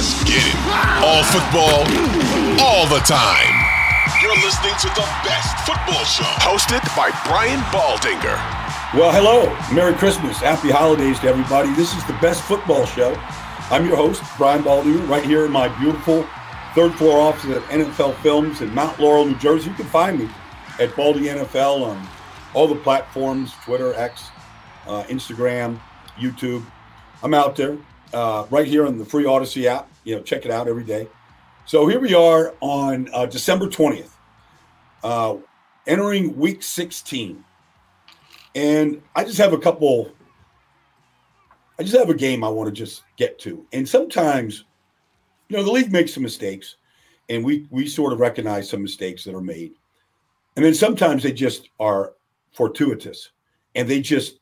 Let's get it. All football, all the time. You're listening to the best football show, hosted by Brian Baldinger. Well, hello. Merry Christmas. Happy holidays to everybody. This is the best football show. I'm your host, Brian Baldinger, right here in my beautiful third floor office at NFL Films in Mount Laurel, New Jersey. You can find me at Baldy NFL on all the platforms, Twitter, X, Instagram, YouTube. I'm out there right here on the free Odyssey app. You know, check it out every day. So here we are on December 20th, entering week 16. And I just have a game I want to just get to. And sometimes, you know, the league makes some mistakes, and we sort of recognize some mistakes that are made. And then sometimes they just are fortuitous, and they just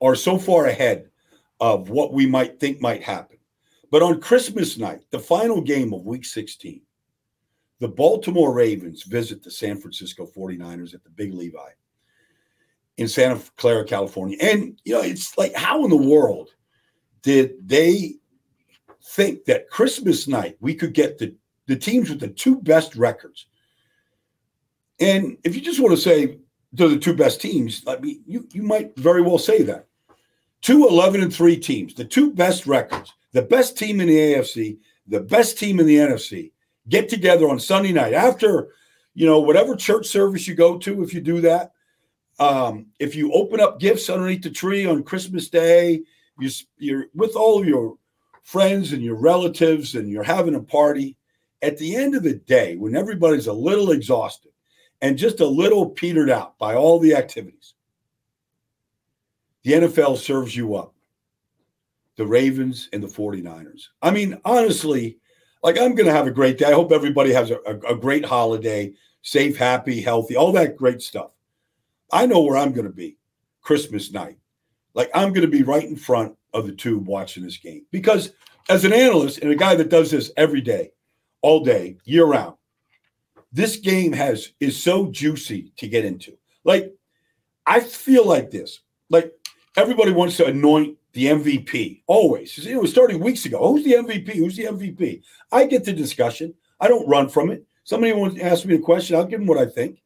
are so far ahead of what we might think might happen. But on Christmas night, the final game of Week 16, the Baltimore Ravens visit the San Francisco 49ers at the Big Levi in Santa Clara, California. And, you know, it's like, how in the world did they think that Christmas night we could get the teams with the two best records? And if you just want to say they're the two best teams, I mean, you might very well say that. Two 11-3 teams, the two best records, the best team in the AFC, the best team in the NFC, get together on Sunday night after, you know, whatever church service you go to, if you do that. If you open up gifts underneath the tree on Christmas Day, you're with all your friends and your relatives and you're having a party. At the end of the day, when everybody's a little exhausted and just a little petered out by all the activities, the NFL serves you up. The Ravens and the 49ers. I mean, honestly, like, I'm going to have a great day. I hope everybody has a great holiday, safe, happy, healthy, all that great stuff. I know where I'm going to be Christmas night. Like, I'm going to be right in front of the tube watching this game. Because as an analyst and a guy that does this every day, all day, year round, this game is so juicy to get into. Like, I feel like this. Like, everybody wants to anoint the MVP, always. It was starting weeks ago. Who's the MVP? Who's the MVP? I get the discussion. I don't run from it. Somebody wants to ask me a question. I'll give them what I think.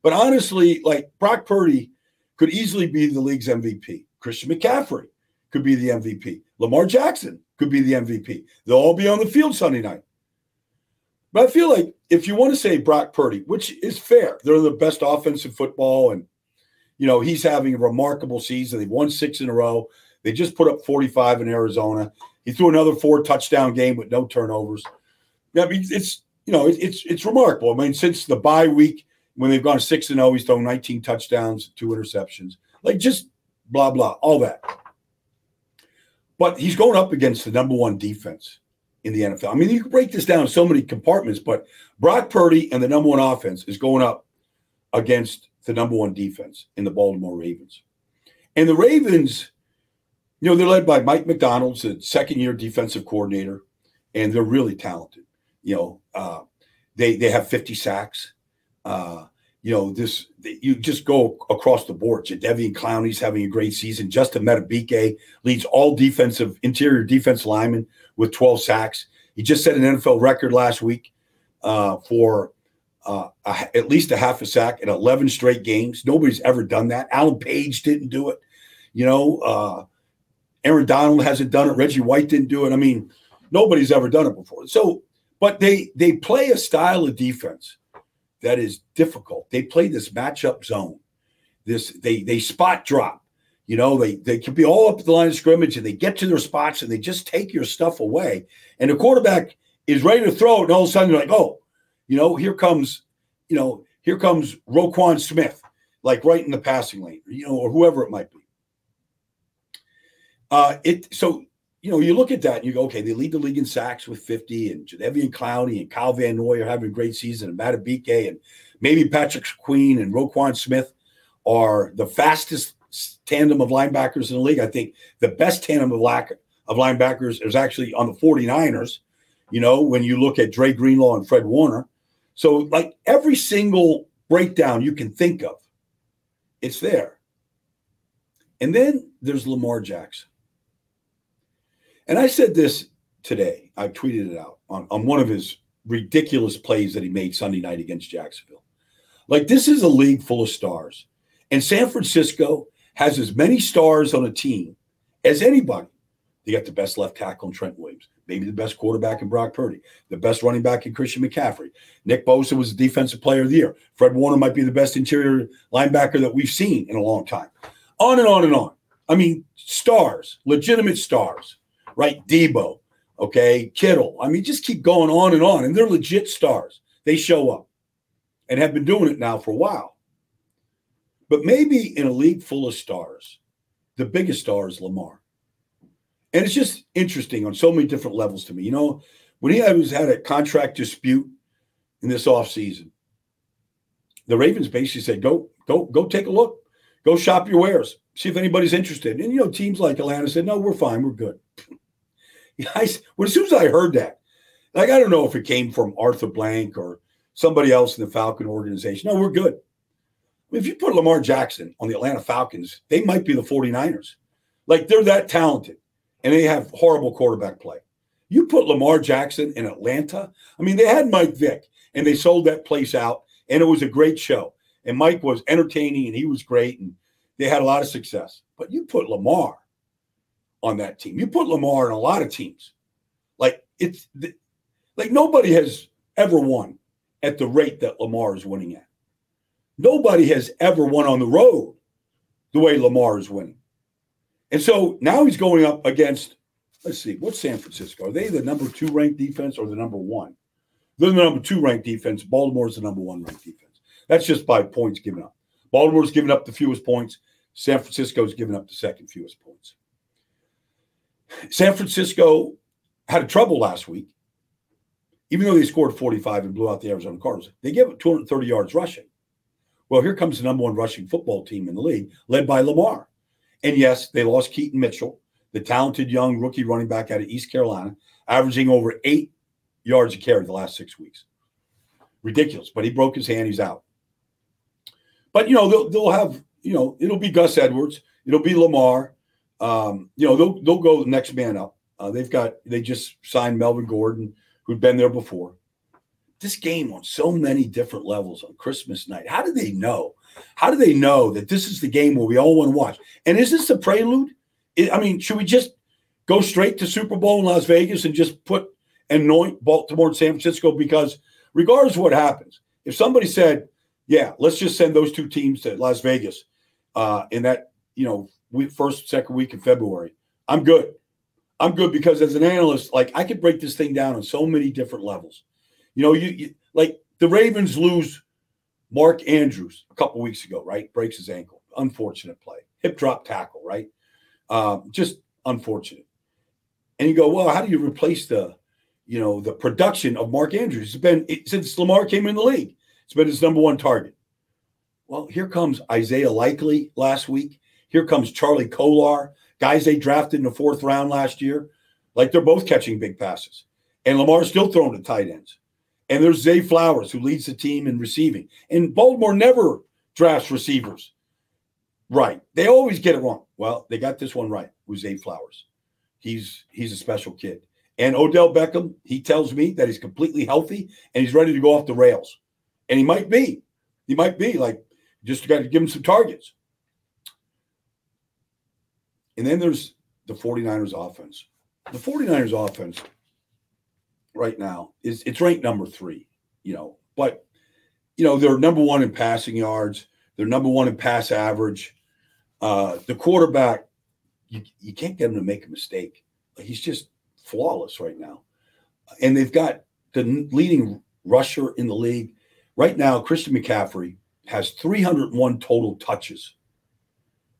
But honestly, like, Brock Purdy could easily be the league's MVP. Christian McCaffrey could be the MVP. Lamar Jackson could be the MVP. They'll all be on the field Sunday night. But I feel like if you want to say Brock Purdy, which is fair, they're the best offense in football, and, you know, he's having a remarkable season. They've won 6 in a row. They just put up 45 in Arizona. He threw another 4 touchdown game with no turnovers. I mean, it's, you know, it's remarkable. I mean, since the bye week when they've gone 6-0, he's thrown 19 touchdowns, 2 interceptions. Like, just blah, blah, all that. But he's going up against the number one defense in the NFL. I mean, you can break this down in so many compartments, but Brock Purdy and the number one offense is going up against the number one defense in the Baltimore Ravens. And the Ravens, you know, they're led by Mike McDonald, the second-year defensive coordinator, and they're really talented. You know, they have 50 sacks. You know, you just go across the board. Jadeveon Clowney's having a great season. Justin Madubuike leads all interior defense linemen with 12 sacks. He just set an NFL record last week for at least a half a sack in 11 straight games. Nobody's ever done that. Alan Page didn't do it. You know, Aaron Donald hasn't done it. Reggie White didn't do it. I mean, nobody's ever done it before. So, but they play a style of defense that is difficult. They play this matchup zone. They spot drop. You know, they can be all up at the line of scrimmage, and they get to their spots, and they just take your stuff away. And the quarterback is ready to throw it, and all of a sudden you're like, oh, you know, here comes Roquan Smith, like right in the passing lane, you know, or whoever it might be. So, you know, you look at that and you go, okay, they lead the league in sacks with 50, and Jadeveon Clowney and Kyle Van Nooy are having a great season, and Madubuike, and maybe Patrick Queen and Roquan Smith are the fastest tandem of linebackers in the league. I think the best tandem of linebackers is actually on the 49ers, you know, when you look at Dre Greenlaw and Fred Warner. So, like, every single breakdown you can think of, it's there. And then there's Lamar Jackson. And I said this today. I tweeted it out on one of his ridiculous plays that he made Sunday night against Jacksonville. Like, this is a league full of stars. And San Francisco has as many stars on a team as anybody. They got the best left tackle in Trent Williams, maybe the best quarterback in Brock Purdy, the best running back in Christian McCaffrey. Nick Bosa was the defensive player of the year. Fred Warner might be the best interior linebacker that we've seen in a long time. On and on and on. I mean, stars, legitimate stars, right? Deebo, okay, Kittle. I mean, just keep going on and on. And they're legit stars. They show up and have been doing it now for a while. But maybe in a league full of stars, the biggest star is Lamar. And it's just interesting on so many different levels to me. You know, when he had a contract dispute in this offseason, the Ravens basically said, go take a look. Go shop your wares. See if anybody's interested. And, you know, teams like Atlanta said, no, we're fine. We're good. As soon as I heard that, like, I don't know if it came from Arthur Blank or somebody else in the Falcon organization. No, we're good. If you put Lamar Jackson on the Atlanta Falcons, they might be the 49ers. Like, they're that talented. And they have horrible quarterback play. You put Lamar Jackson in Atlanta. I mean, they had Mike Vick, and they sold that place out, and it was a great show. And Mike was entertaining, and he was great, and they had a lot of success. But you put Lamar on that team. You put Lamar on a lot of teams. Like nobody has ever won at the rate that Lamar is winning at. Nobody has ever won on the road the way Lamar is winning. And so now he's going up against, let's see, what's San Francisco? Are they the number 2 ranked defense or the number 1? They're the number 2 ranked defense. Baltimore's the number 1 ranked defense. That's just by points given up. Baltimore's given up the fewest points. San Francisco's given up the second fewest points. San Francisco had trouble last week. Even though they scored 45 and blew out the Arizona Cardinals, they gave up 230 yards rushing. Well, here comes the number 1 rushing football team in the league, led by Lamar. And yes, they lost Keaton Mitchell, the talented young rookie running back out of East Carolina, averaging over 8 yards a carry the last 6 weeks. Ridiculous, but he broke his hand. He's out. But, you know, they'll have, you know, it'll be Gus Edwards. It'll be Lamar. You know, they'll go the next man up. They just signed Melvin Gordon, who'd been there before. This game on so many different levels on Christmas night. How do they know? How do they know that this is the game where we all want to watch? And is this the prelude? I mean, should we just go straight to Super Bowl in Las Vegas and just anoint Baltimore and San Francisco? Because regardless of what happens, if somebody said, yeah, let's just send those two teams to Las Vegas in that, you know, second week in February, I'm good. I'm good because as an analyst, like, I could break this thing down on so many different levels. You know, you like the Ravens lose Mark Andrews a couple weeks ago, right? Breaks his ankle. Unfortunate play. Hip drop tackle, right? Just unfortunate. And you go, well, how do you replace the production of Mark Andrews? It's been since Lamar came in the league. It's been his number 1 target. Well, here comes Isaiah Likely last week. Here comes Charlie Kolar, guys they drafted in the 4th round last year. Like, they're both catching big passes. And Lamar's still throwing to tight ends. And there's Zay Flowers, who leads the team in receiving. And Baltimore never drafts receivers right. They always get it wrong. Well, they got this one right with Zay Flowers. He's a special kid. And Odell Beckham, he tells me that he's completely healthy and he's ready to go off the rails. And he might be. He might be. Like, just got to give him some targets. And then there's the 49ers offense. The 49ers offense right now is it's ranked number 3, you know, but, you know, they're number 1 in passing yards. They're number 1 in pass average. The quarterback, you can't get him to make a mistake. Like, he's just flawless right now. And they've got the leading rusher in the league right now. Christian McCaffrey has 301 total touches.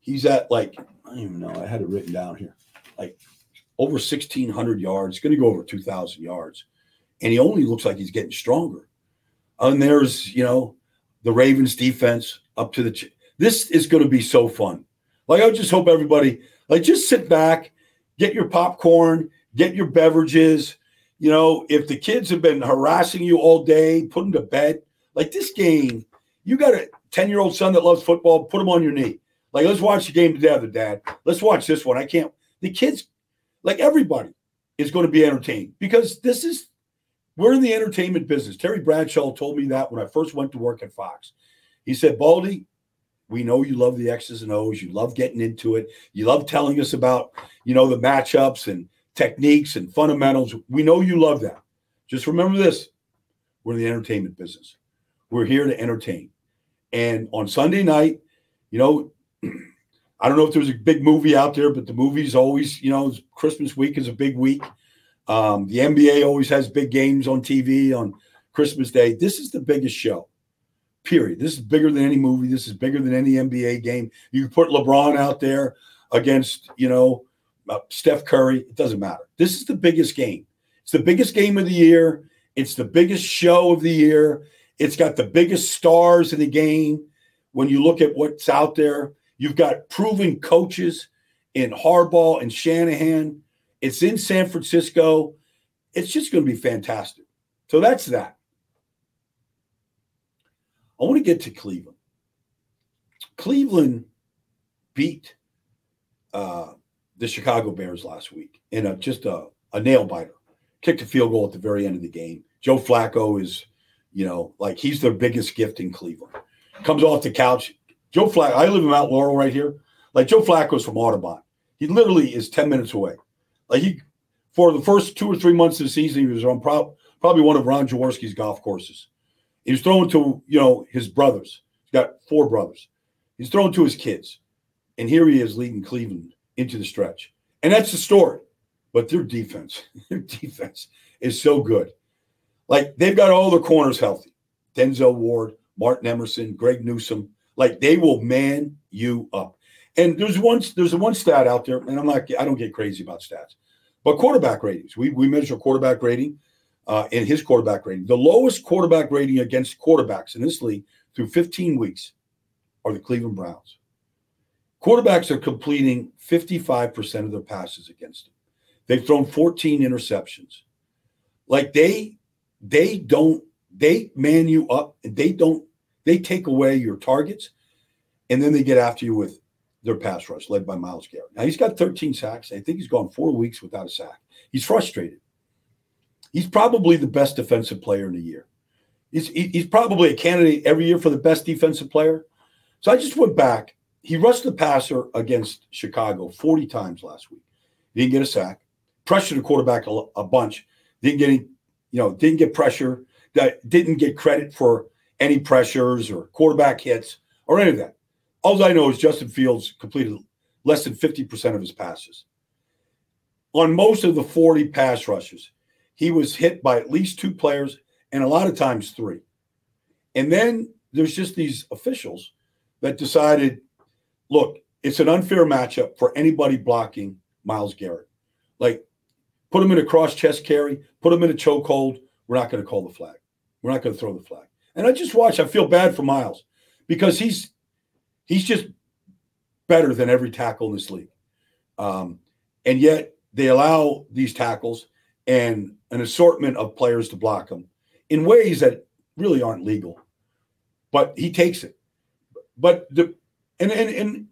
He's at, like, I don't even know. I had it written down here. Like, over 1,600 yards, going to go over 2,000 yards. And he only looks like he's getting stronger. And there's, you know, the Ravens defense up to the this is going to be so fun. Like, I just hope everybody, like, just sit back, get your popcorn, get your beverages. You know, if the kids have been harassing you all day, put them to bed. Like, this game, you got a 10-year-old son that loves football, put him on your knee. Like, let's watch the game together, Dad. Let's watch this one. I can't. The kids. Like, everybody, is going to be entertained, because this is, we're in the entertainment business. Terry Bradshaw told me that when I first went to work at Fox. He said, Baldy, we know you love the X's and O's. You love getting into it. You love telling us about, you know, the matchups and techniques and fundamentals. We know you love that. Just remember this. We're in the entertainment business. We're here to entertain. And on Sunday night, you know, I don't know if there's a big movie out there, but the movie's always, you know, Christmas week is a big week. The NBA always has big games on TV on Christmas Day. This is the biggest show, period. This is bigger than any movie. This is bigger than any NBA game. You can put LeBron out there against, you know, Steph Curry. It doesn't matter. This is the biggest game. It's the biggest game of the year. It's the biggest show of the year. It's got the biggest stars in the game. When you look at what's out there, you've got proven coaches in Harbaugh and Shanahan. It's in San Francisco. It's just going to be fantastic. So that's that. I want to get to Cleveland. Cleveland beat the Chicago Bears last week in just a nail-biter. Kicked a field goal at the very end of the game. Joe Flacco is, you know, like he's their biggest gift in Cleveland. Comes off the couch. Joe Flacco, I live in Mount Laurel right here. Like Joe Flacco's from Audubon. He literally is 10 minutes away. Like he, for the first 2 or 3 months of the season, he was on probably one of Ron Jaworski's golf courses. He was thrown to, you know, his brothers. He's got 4 brothers. He's thrown to his kids. And here he is leading Cleveland into the stretch. And that's the story. But their defense is so good. Like, they've got all their corners healthy. Denzel Ward, Martin Emerson, Greg Newsome. Like, they will man you up. And there's one stat out there, and I don't get crazy about stats. But quarterback ratings. We measure quarterback rating. In his quarterback rating. The lowest quarterback rating against quarterbacks in this league through 15 weeks are the Cleveland Browns. Quarterbacks are completing 55% of their passes against them. They've thrown 14 interceptions. Like they man you up, and they take away your targets, and then they get after you with their pass rush led by Myles Garrett. Now he's got 13 sacks. I think he's gone 4 weeks without a sack. He's frustrated. He's probably the best defensive player in the year. He's probably a candidate every year for the best defensive player. So I just went back. He rushed the passer against Chicago 40 times last week. Didn't get a sack. Pressured the quarterback a bunch. Didn't get pressure. Didn't get credit for any pressures or quarterback hits or any of that. All I know is Justin Fields completed less than 50% of his passes. On most of the 40 pass rushes, he was hit by at least 2 players, and a lot of times 3. And then there's just these officials that decided, look, it's an unfair matchup for anybody blocking Myles Garrett. Like, put him in a cross-chest carry, put him in a chokehold. We're not going to call the flag. We're not going to throw the flag. And I feel bad for Myles because he's just better than every tackle in this league. And yet they allow these tackles and an assortment of players to block him in ways that really aren't legal, but he takes it. But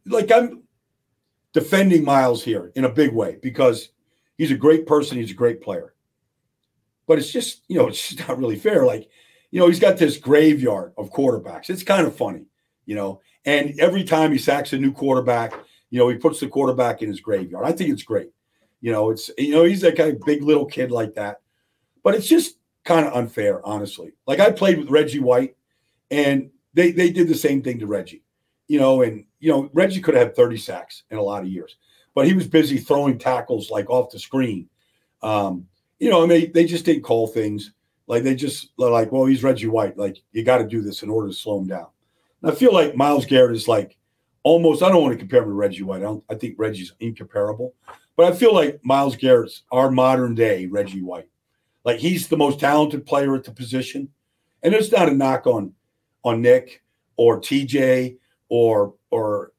like I'm defending Myles here in a big way because he's a great person, he's a great player. But it's just, you know, it's just not really fair. Like, you know, he's got this graveyard of quarterbacks. It's kind of funny, you know. And every time he sacks a new quarterback, you know, he puts the quarterback in his graveyard. I think it's great. You know, it's, you know, he's that kind of big little kid like that. But it's just kind of unfair, honestly. Like, I played with Reggie White, and they did the same thing to Reggie. You know, and, you know, Reggie could have had 30 sacks in a lot of years. But he was busy throwing tackles, like, off the screen. You know, I mean, they just didn't call things. Like, they just, like, well, he's Reggie White. Like, you got to do this in order to slow him down. And I feel like Myles Garrett is, like, almost – I don't want to compare him to Reggie White. I think Reggie's incomparable. But I feel like Myles Garrett's our modern-day Reggie White. Like, he's the most talented player at the position. And it's not a knock on Nick or TJ or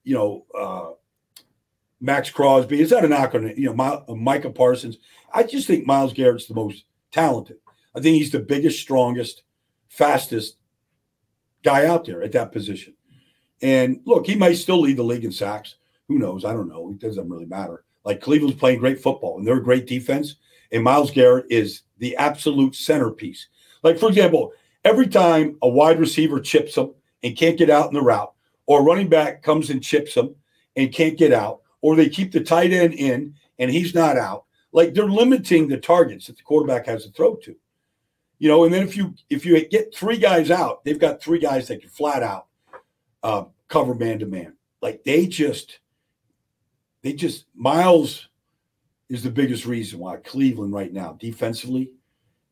you know, Max Crosby. It's not a knock on, you know, Micah Parsons. I just think Myles Garrett's the most talented. I think he's the biggest, strongest, fastest guy out there at that position. And, look, he might still lead the league in sacks. Who knows? I don't know. It doesn't really matter. Like, Cleveland's playing great football, and they're a great defense. and Myles Garrett is the absolute centerpiece. Like, for example, every time a wide receiver chips him and can't get out in the route, or a running back comes and chips him and can't get out, or they keep the tight end in and he's not out, like, they're limiting the targets that the quarterback has to throw to. You know, and then if you get three guys out, they've got three guys that can flat out cover man-to-man. Like, they just – Myles is the biggest reason why Cleveland right now defensively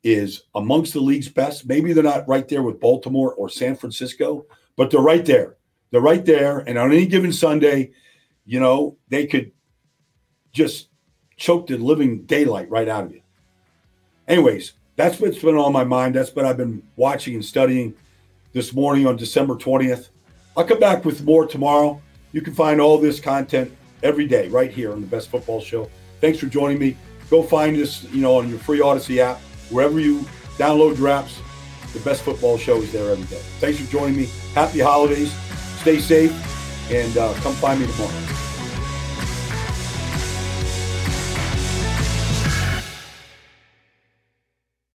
is amongst the league's best. Maybe they're not right there with Baltimore or San Francisco, but they're right there. They're right there, and on any given Sunday, you know, they could just choke the living daylight right out of you. Anyways, that's what's been on my mind. That's what I've been watching and studying this morning on December 20th. I'll come back with more tomorrow. You can find all this content every day right here on the Best Football Show. Thanks for joining me. Go find us, you know, on your free Odyssey app, wherever you download your apps. The Best Football Show is there every day. Thanks for joining me. Happy holidays. Stay safe, and come find me tomorrow.